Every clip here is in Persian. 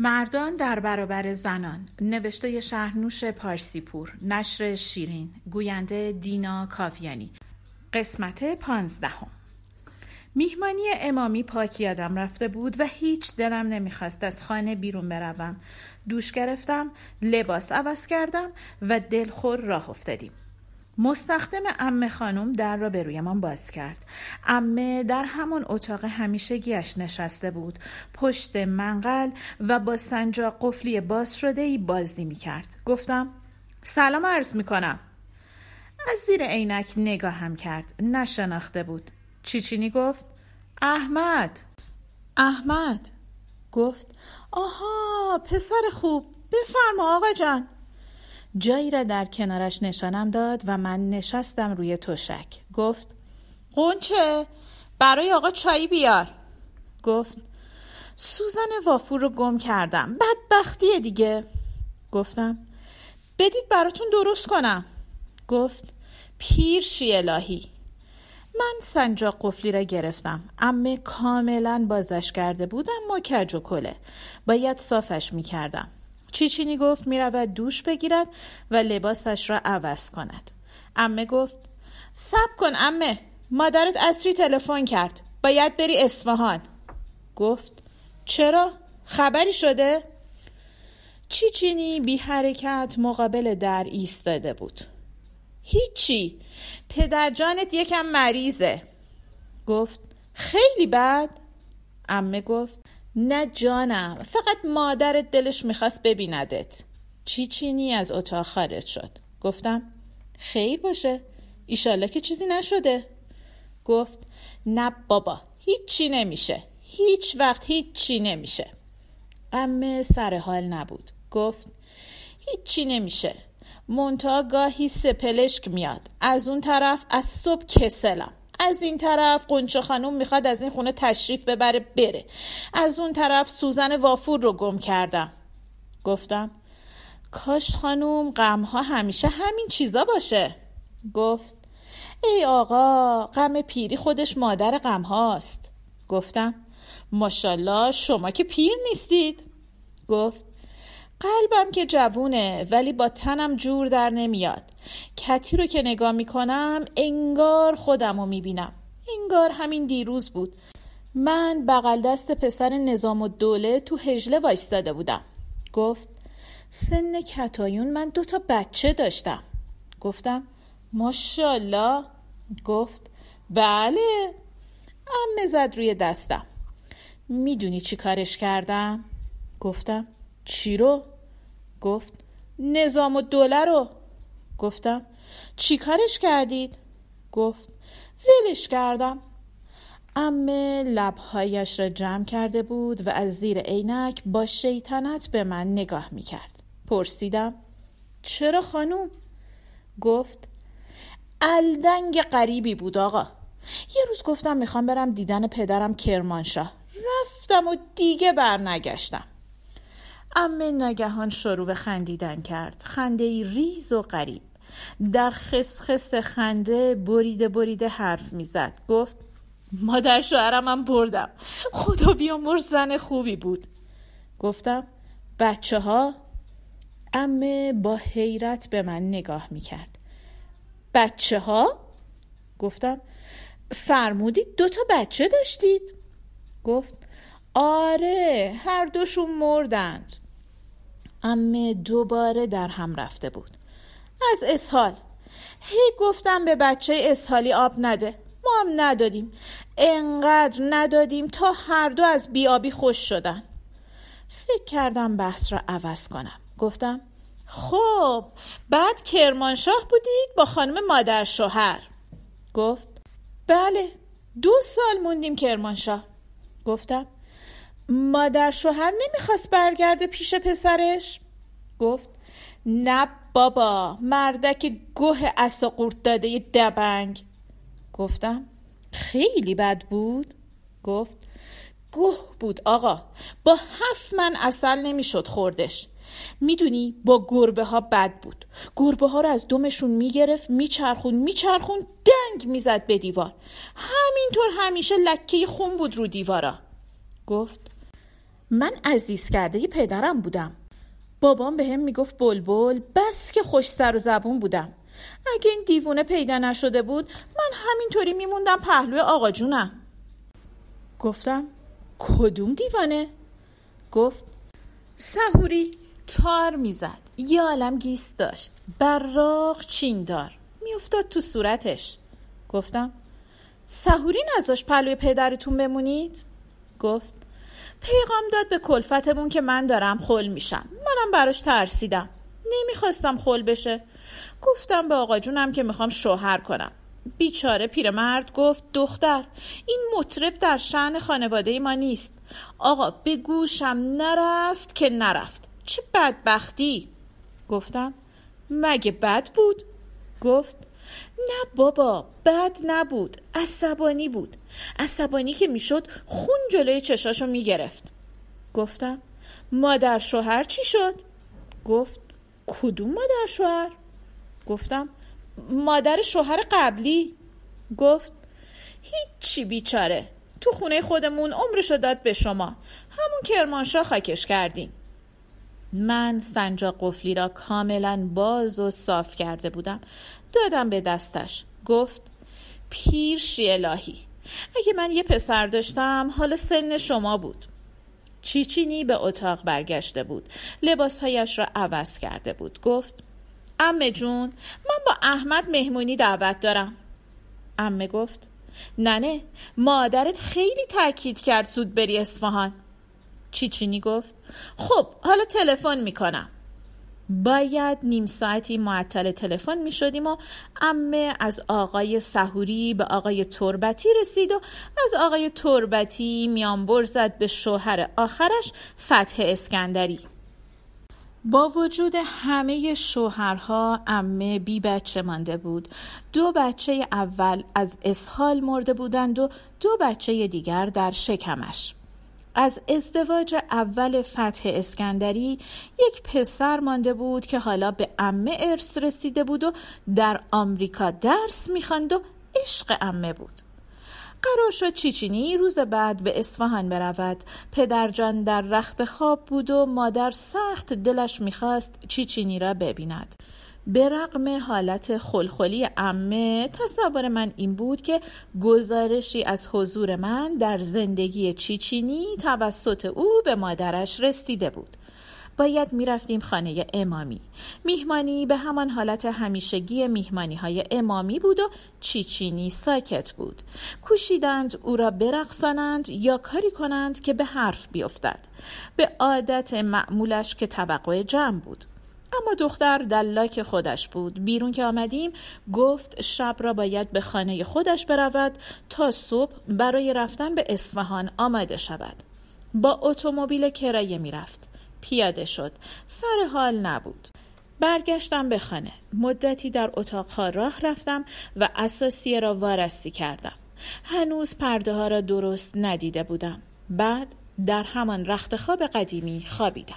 مردان در برابر زنان، نوشته شهرنوش پارسیپور، نشر شیرین، گوینده دینا کاویانی، قسمت 15. میهمانی امامی پاک یادم رفته بود و هیچ دلم نمیخواست از خانه بیرون بروم. دوش گرفتم، لباس عوض کردم و دلخور راه افتادیم. مستخدم عمه خانم در را به رویمان باز کرد. عمه در همان اتاق همیشگیش نشسته بود، پشت منقل و با سنجاق قفلی باز شده‌ای بازدید می‌کرد. گفتم: سلام عرض می‌کنم. از زیر عینک نگاهم کرد، نشناخته بود. چینی گفت: احمد. گفت: آها، پسر خوب، بفرما آقا جان. جایی را در کنارش نشانم داد و من نشستم روی تشک. گفت: قنچه، برای آقا چایی بیار. گفت: سوزن وافور رو گم کردم، بدبختیه دیگه. گفتم: بدید براتون درست کنم. گفت: پیر شی الهی. من سنجاق قفلی را گرفتم. عمه کاملا بازش کرده بودم، اما کج و کله، باید صافش میکردم. چینی گفت میرود دوش بگیرد و لباسش را عوض کند. عمه گفت: صبر کن عمه، مادرت عصری تلفن کرد، باید بری اصفهان. گفت: چرا؟ خبری شده؟ چینی بی حرکت مقابل در ایستاده بود. هیچی، پدر جانت یکم مریضه. گفت: خیلی بد؟ عمه گفت: نه جانم، فقط مادرت دلش میخواست ببیندت. چینی از اتاق خارج شد. گفتم: خیر باشه، ایشالله که چیزی نشده. گفت: نه بابا، هیچی نمیشه، هیچ وقت هیچی نمیشه. عمه سر حال نبود. گفت: هیچی نمیشه، منتها گاهی سپلشک میاد، از اون طرف از صبح کسلم، از این طرف قنچه خانوم میخواد از این خونه تشریف ببره بره، از اون طرف سوزن وافور رو گم کردم. گفتم: کاش خانوم غمها همیشه همین چیزا باشه. گفت: ای آقا، غم پیری خودش مادر غمهاست. گفتم: ماشالله شما که پیر نیستید. گفت: قلبم که جوونه، ولی با تنم جور در نمیاد. کتی رو که نگاه میکنم انگار خودم رو میبینم، انگار همین دیروز بود. من بغل دست پسر نظام الدوله تو هجله وایستاده بودم. گفت: سن کتایون من 2 بچه داشتم. گفتم: ماشاءالله. گفت: بله. عمه زد روی دستم. میدونی چی کارش کردم؟ گفتم: چی رو؟ گفت: نظام الدوله رو. گفتم: چی کارش کردید؟ گفت: ولش کردم. عمه لبهایش را جمع کرده بود و از زیر عینک با شیطنت به من نگاه میکرد. پرسیدم: چرا خانوم؟ گفت: الدنگ غریبی بود آقا. یه روز گفتم میخوام برم دیدن پدرم کرمانشاه، رفتم و دیگه برنگشتم. عمه ناگهان شروع به خندیدن کرد، خنده‌ای ریز و غریب. در خسخس خنده بریده حرف میزد. گفت: مادر شوهرم هم بردم، خدا بیامرز، زن خوبی بود. گفتم: بچه ها؟ عمه با حیرت به من نگاه میکرد. بچه ها؟ گفتم: فرمودید 2 بچه داشتید؟ گفت: آره، هر دوشون مردند. عمه دوباره در هم رفته بود از اسهال. هی گفتم به بچه اسهالی آب نده، ما هم ندادیم، انقدر ندادیم تا هر دو از بیابی خوش شدن. فکر کردم بحث را عوض کنم. گفتم: خب بعد کرمانشاه بودید با خانم مادر شوهر؟ گفت: بله، 2 موندیم کرمانشاه. گفتم: مادر شوهر نمیخواست برگرده پیش پسرش؟ گفت: نه بابا، مردک گوه اساقورت داده ی دبنگ. گفتم: خیلی بد بود؟ گفت: گوه بود آقا، با 7 عسل نمیشد خوردش. میدونی با گربه ها بد بود، گربه ها رو از دمشون میگرفت، میچرخون دنگ میزد به دیوار، همینطور همیشه لکه خون بود رو دیوارا. گفت: من عزیز کرده پدرم بودم. بابام بهم میگفت بلبل، بس که خوش سر و زبون بودم. اگه این دیوونه پیدا نشده بود من همینطوری میموندم پهلوی آقا جونم. گفتم کدوم دیوانه؟ گفت سحوری. تار میزد، یه عالم گیس داشت، براق چیندار میافتاد تو صورتش. گفتم سحوری نذاش پهلوی پدرتون بمونید؟ گفت پیغام داد به کلفتمون که من دارم خل میشم. منم براش ترسیدم، نمیخواستم خل بشه. گفتم به آقا جونم که میخوام شوهر کنم. بیچاره پیرمرد گفت دختر، این مطرب در شأن خانواده ما نیست. آقا به گوشم نرفت که نرفت. چه بدبختی. گفتم مگه بد بود؟ گفت نه بابا، بد نبود، عصبانی بود. عصبانی که میشد خون جلوی چشاشو میگرفت. گفتم مادر شوهر چی شد؟ گفت کدوم مادر شوهر؟ گفتم مادر شوهر قبلی. گفت هیچی بیچاره، تو خونه خودمون عمرشو داد به شما، همون کرمانشاه خاکش کردین. من سنجاق قفلی را کاملا باز و صاف کرده بودم، دادم به دستش. گفت پیر شی الهی، اگه من یه پسر داشتم حالا سن شما بود. چیچینی به اتاق برگشته بود، لباسهایش را عوض کرده بود. گفت عمه جون، من با احمد مهمونی دعوت دارم. عمه گفت ننه، مادرت خیلی تاکید کرد زود بری اصفهان. چیچینی گفت خب حالا تلفن میکنم. باید نیم ساعتی معطل تلفن میشدیم و عمه از آقای سحوری به آقای تربتی رسید و از آقای تربتی میانبر زد به شوهر آخرش فتح اسکندری. با وجود همه شوهرها عمه بی بچه مانده بود. 2 بچه اول از اسهال مرده بودند و 2 بچه دیگر در شکمش. از ازدواج اول فتح اسکندری 1 پسر مانده بود که حالا به عمه ارث رسیده بود و در آمریکا درس می‌خواند و عشق عمه بود. قرار شد چیچینی روز بعد به اصفهان برود. پدرجان در رخت خواب بود و مادر سخت دلش می‌خواست چیچینی را ببیند. به رغم حالت خلخلی عمه، تصور من این بود که گزارشی از حضور من در زندگی چیچینی توسط او به مادرش رسیده بود. باید میرفتیم خانه امامی. میهمانی به همان حالت همیشگی میهمانی‌های امامی بود و چیچینی ساکت بود. کوشیدند او را برقصانند یا کاری کنند که به حرف بیفتد، به عادت معمولش که توقع جمع بود. اما دختر دلاک خودش بود. بیرون که آمدیم گفت شب را باید به خانه خودش برود تا صبح برای رفتن به اصفهان آماده شود. با اتومبیل کرایه می رفت. پیاده شد، سر حال نبود. برگشتم به خانه. مدتی در اتاقها راه رفتم و اساسیه را وارسی کردم. هنوز پرده ها را درست ندیده بودم. بعد در همان رخت خواب قدیمی خوابیدم.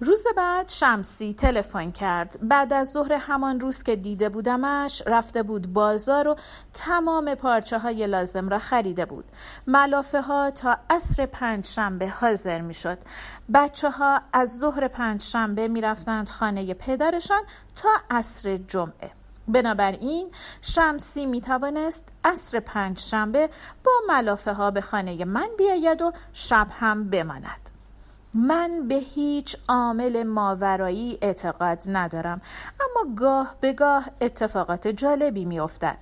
روز بعد شمسی تلفن کرد. بعد از ظهر همان روز که دیده بودمش رفته بود بازار و تمام پارچه های لازم را خریده بود. ملافه ها تا عصر 5 شنبه حاضر می شد. بچه ها از ظهر 5 شنبه می رفتند خانه پدرشان تا عصر جمعه. بنابراین شمسی می توانست عصر 5 شنبه با ملافه ها به خانه من بیاید و شب هم بماند. من به هیچ عامل ماورایی اعتقاد ندارم، اما گاه به گاه اتفاقات جالبی می افتد.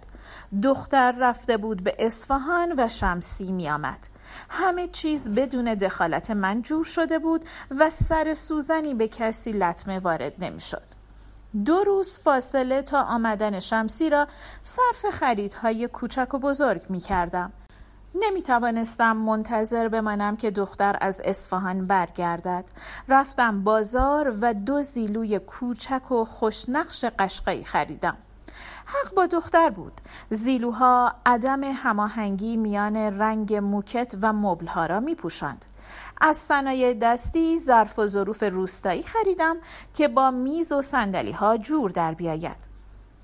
دختر رفته بود به اصفهان و شمسی می آمد. همه چیز بدون دخالت من جور شده بود و سر سوزنی به کسی لطمه وارد نمی شد. 2 روز فاصله تا آمدن شمسی را صرف خریدهای کوچک و بزرگ می کردم. نمی توانستم منتظر بمانم که دختر از اصفهان برگردد. رفتم بازار و 2 زیلوی کوچک و خوشنقش قشقایی خریدم. حق با دختر بود. زیلوها عدم هماهنگی میان رنگ موکت و مبلها را می پوشند. از صنایع دستی ظرف و ظروف روستایی خریدم که با میز و صندلی ها جور در بیاید.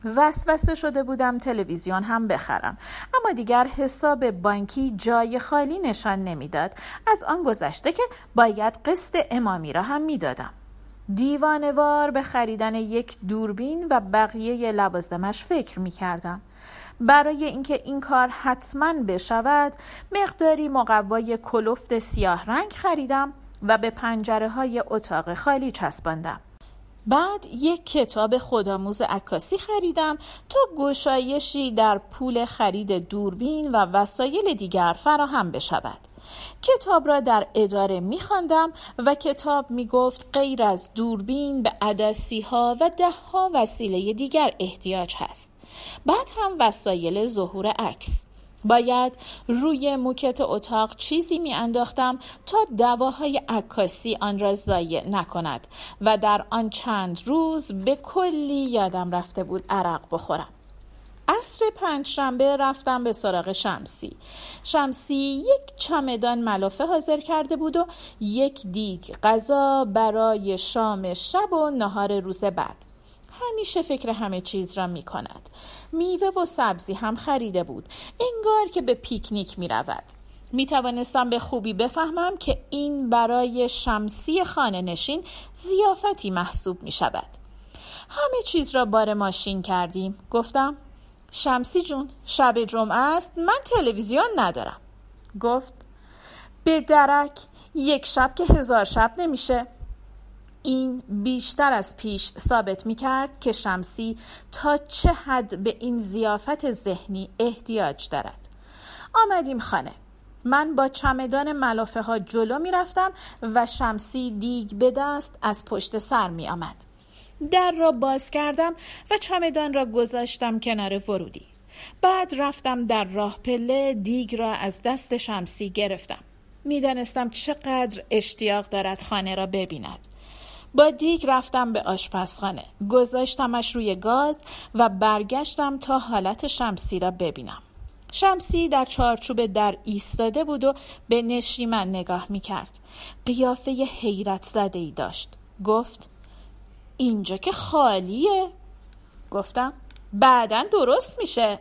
وسوسه شده بودم تلویزیون هم بخرم، اما دیگر حساب بانکی جای خالی نشان نمیداد. از آن گذشته که باید قسط امامی را هم میدادم. دیوانه‌وار به خریدن یک دوربین و بقیه لوازمش فکر میکردم. برای اینکه این کار حتماً بشود، مقداری مقوای کلفت سیاه رنگ خریدم و به پنجره‌های اتاق خالی چسباندم. بعد یک کتاب خودآموز عکاسی خریدم تا گشایشی در پول خرید دوربین و وسایل دیگر فراهم بشود. کتاب را در اداره می‌خواندم و کتاب می‌گفت غیر از دوربین به عدسی‌ها و ده‌ها وسیله دیگر احتیاج هست. بعد هم وسایل ظهور عکس. باید روی موکت اتاق چیزی می‌انداختم تا دواهای عکاسی آن را ضایع نکند و در آن چند روز به کلی یادم رفته بود عرق بخورم. عصر پنجشنبه رفتم به سراغ شمسی. شمسی یک چمدان ملافه حاضر کرده بود و یک دیگ غذا برای شام شب و نهار روز بعد. همیشه فکر همه چیز را می کند. میوه و سبزی هم خریده بود، انگار که به پیکنیک می رود. می توانستم به خوبی بفهمم که این برای شمسی خانه نشین ضیافتی محسوب می شود. همه چیز را بار ماشین کردیم. گفتم شمسی جون، شب جمعه است، من تلویزیون ندارم. گفت به درک، یک شب که هزار شب نمیشه. این بیشتر از پیش ثابت میکرد که شمسی تا چه حد به این ضیافت ذهنی احتیاج دارد. آمدیم خانه. من با چمدان ملافه ها جلو میرفتم و شمسی دیگ به دست از پشت سر میآمد. در را باز کردم و چمدان را گذاشتم کنار ورودی. بعد رفتم در راه پله، دیگ را از دست شمسی گرفتم. میدانستم چقدر اشتیاق دارد خانه را ببیند. با دیگ رفتم به آشپزخانه، گذاشتمش روی گاز و برگشتم تا حالت شمسی را ببینم. شمسی در چارچوب در ایستاده بود و به نشیمن نگاه میکرد. قیافه حیرت زده ای داشت. گفت اینجا که خالیه. گفتم بعداً درست میشه.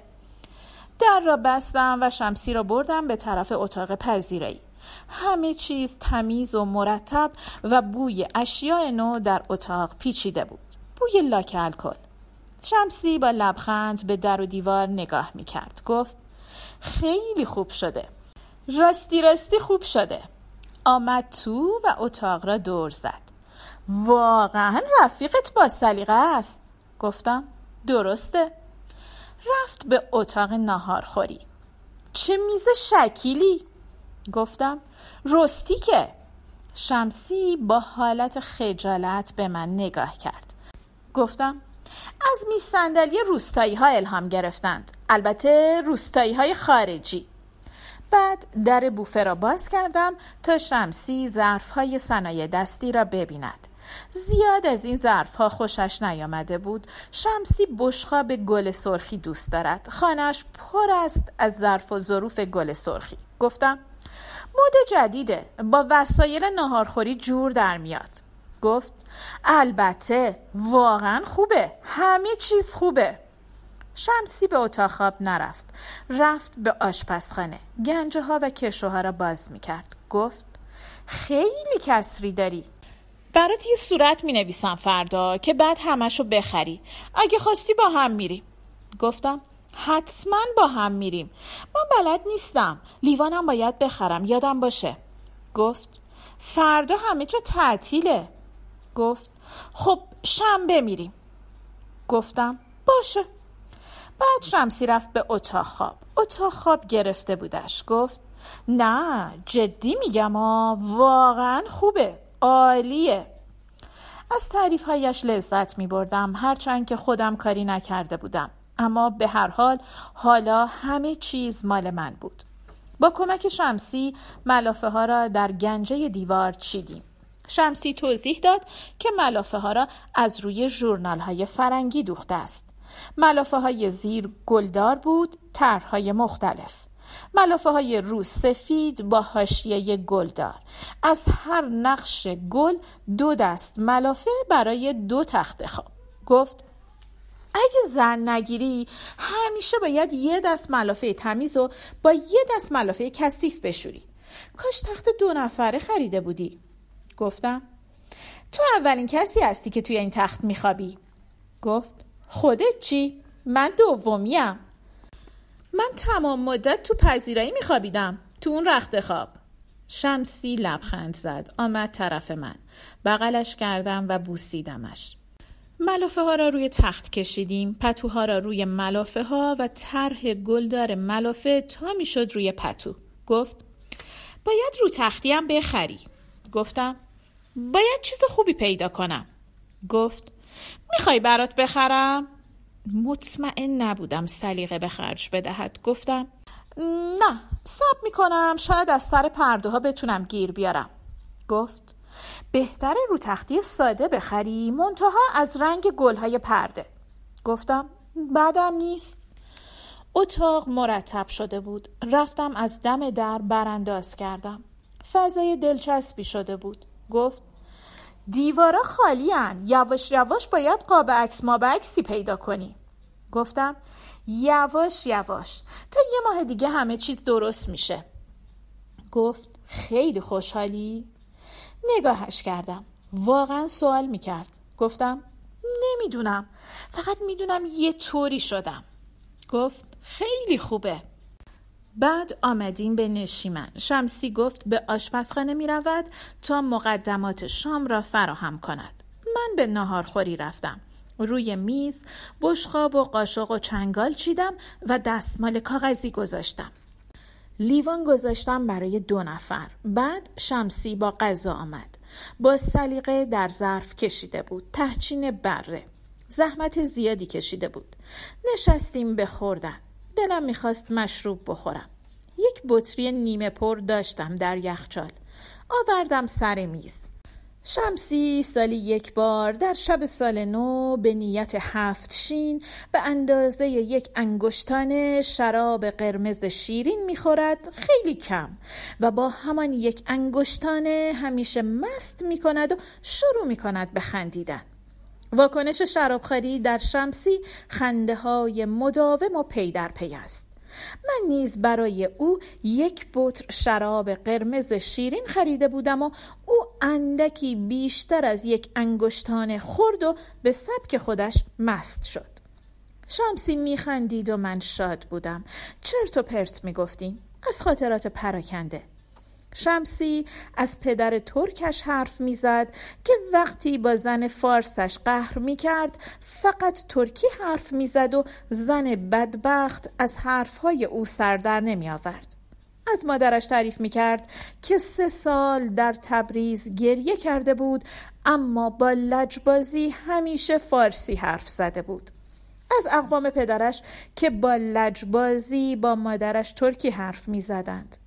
در را بستم و شمسی را بردم به طرف اتاق پذیرایی. همه چیز تمیز و مرتب و بوی اشیاء نو در اتاق پیچیده بود. بوی لاک الکل. شمسی با لبخند به در و دیوار نگاه میکرد. گفت خیلی خوب شده. راستی خوب شده. آمد تو و اتاق را دور زد. واقعا رفیقت با سلیقه است. گفتم درسته. رفت به اتاق ناهارخوری. چه میز شکیلی. گفتم رستیکه. شمسی با حالت خجالت به من نگاه کرد. گفتم از میز صندلی روستایی ها الهام گرفتند، البته روستایی های خارجی. بعد در بوفه را باز کردم تا شمسی ظرف‌های صنایع دستی را ببیند. زیاد از این ظرف‌ها خوشش نیامده بود. شمسی بشقاب گل سرخی دوست دارد. خانه‌اش پر است از ظرف و ظروف گل سرخی. گفتم مد جدیده، با وسایل ناهارخوری جور در میاد. گفت البته، واقعا خوبه، همه چیز خوبه. شمسی به اتاق خواب نرفت. رفت به آشپزخانه. گنجه ها و کشو ها را باز می کرد. گفت خیلی کسری داری. برات یه صورت می نویسم فردا که بعد همشو بخری. اگه خواستی با هم میریم. گفتم حتما با هم میریم. من بلد نیستم. لیوانم باید بخرم. یادم باشه. گفت فردا همه جا تعطیله. گفت خب شنبه میریم. گفتم باشه. بعد شمسی رفت به اتاق خواب. اتاق خواب گرفته بودش. گفت نه جدی میگم، واقعا خوبه، عالیه. از تعریفهایش لذت میبردم، هرچند که خودم کاری نکرده بودم، اما به هر حال حالا همه چیز مال من بود. با کمک شمسی ملافه ها را در گنجه دیوار چیدیم. شمسی توضیح داد که ملافه ها را از روی ژورنال های فرنگی دوخته است. ملافه های زیر گلدار بود، طرح‌های مختلف. ملافه های رو سفید با حاشیه گلدار. از هر نقش گل 2 دست ملافه برای 2 تخت خواب. گفت اگه زن نگیری همیشه باید یه دست ملافه تمیز و با یه دست ملافه کثیف بشوری. کاش تخت 2 نفره خریده بودی. گفتم تو اولین کسی هستی که توی این تخت میخوابی. گفت خودت چی؟ من دومیم. من تمام مدت تو پذیرایی میخوابیدم، تو اون رخت خواب. شمسی لبخند زد، آمد طرف من، بغلش کردم و بوسیدمش. ملافه ها را روی تخت کشیدیم، پتوها را روی ملافه ها و طرح گلدار ملافه تا میشد روی پتو. گفت باید رو تختی هم بخری. گفتم باید چیز خوبی پیدا کنم. گفت میخوای برات بخرم؟ مطمئن نبودم سلیقه به خرج بدهد. گفتم نه، صبر میکنم، شاید از سر پرده ها بتونم گیر بیارم. گفت بهتره رو تختی ساده بخری، منتها از رنگ گلهای پرده. گفتم بعدم نیست. اتاق مرتب شده بود. رفتم از دم در برانداز کردم. فضای دلچسبی شده بود. گفت دیوارا خالی هن، یواش یواش باید قاب عکس ما به عکسی پیدا کنی. گفتم یواش یواش، تا 1 ماه دیگه همه چیز درست میشه. گفت خیلی خوشحالی؟ نگاهش کردم، واقعا سوال میکرد. گفتم نمیدونم، فقط میدونم یه طوری شدم. گفت خیلی خوبه. بعد آمدیم به نشیمن. شمسی گفت به آشپزخانه می رود تا مقدمات شام را فراهم کند. من به ناهارخوری رفتم. روی میز بشقاب و قاشق و چنگال چیدم و دستمال کاغذی گذاشتم. لیوان گذاشتم برای 2 نفر. بعد شمسی با غذا آمد. با سلیقه در ظرف کشیده بود. تهچین بره. زحمت زیادی کشیده بود. نشستیم به خوردن. دلم میخواست مشروب بخورم. 1 بطری نیمه پر داشتم در یخچال. آوردم سر میز. شمسی سالی 1 بار در شب سال نو به نیت 7 شین به اندازه 1 انگشتان شراب قرمز شیرین میخورد، خیلی کم، و با همان 1 انگشتان همیشه مست میکند و شروع میکند به خندیدن. واکنش شرابخوری در شمسی خنده های مداوم و پی در پی است. من نیز برای او 1 بطر شراب قرمز شیرین خریده بودم و او اندکی بیشتر از 1 انگشتان خورد و به سبک خودش مست شد. شمسی میخندید و من شاد بودم. چرت و پرت میگفتیم از خاطرات پراکنده. شمسی از پدر ترکش حرف میزد که وقتی با زن فارسش قهر میکرد فقط ترکی حرف میزد و زن بدبخت از حرفهای او سردر نمی آورد. از مادرش تعریف میکرد که 3 سال در تبریز گریه کرده بود، اما با لجبازی همیشه فارسی حرف زده بود. از اقوام پدرش که با لجبازی با مادرش ترکی حرف میزدند.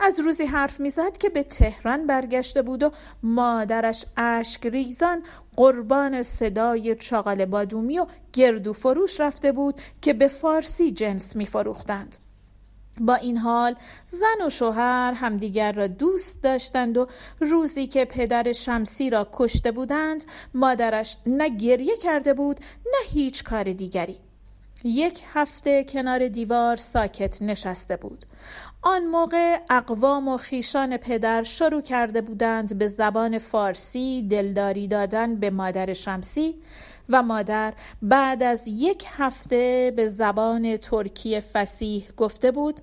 از روزی حرف میزد که به تهران برگشته بود و مادرش اشک ریزان قربان صدای چاغال بادومی و گردو فروش رفته بود که به فارسی جنس میفروختند. با این حال زن و شوهر همدیگر را دوست داشتند و روزی که پدر شمسی را کشته بودند مادرش نه گریه کرده بود نه هیچ کار دیگری. 1 هفته کنار دیوار ساکت نشسته بود. آن موقع اقوام و خیشان پدر شروع کرده بودند به زبان فارسی دلداری دادن به مادر شمسی و مادر بعد از 1 هفته به زبان ترکی فصیح گفته بود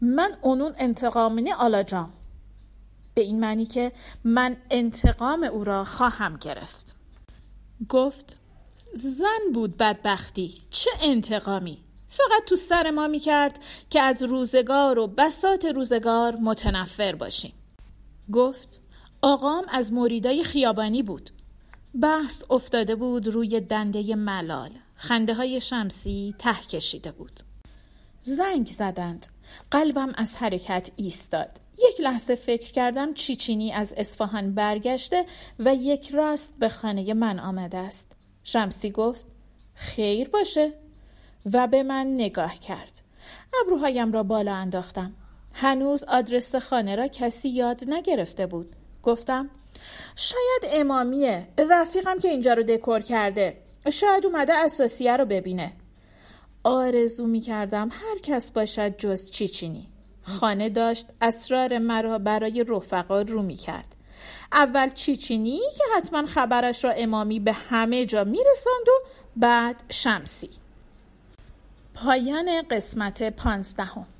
من اونون انتقامینی آلاجام، به این معنی که من انتقام او را خواهم گرفت. گفت زن بود بدبختی، چه انتقامی، فقط تو سر ما میکرد که از روزگار و بساط روزگار متنفر باشیم. گفت آقام از مریدای خیابانی بود. بحث افتاده بود روی دنده ملال. خنده های شمسی ته کشیده بود. زنگ زدند. قلبم از حرکت ایستاد. 1 لحظه فکر کردم چیچینی از اصفهان برگشته و 1 راست به خانه من آمده است. شمسی گفت خیر باشه و به من نگاه کرد. ابروهایم را بالا انداختم. هنوز آدرس خانه را کسی یاد نگرفته بود. گفتم شاید امامیه، رفیقم که اینجا رو دکور کرده. شاید اومده اساسیه رو ببینه. آرزو می‌کردم هر کس باشد جز چیچینی. خانه داشت اسرار مرا برای رفقا رو می‌کرد. اول چیچینی که حتما خبرش را امامی به همه جا میرساند و بعد شمسی. پایان قسمت 15.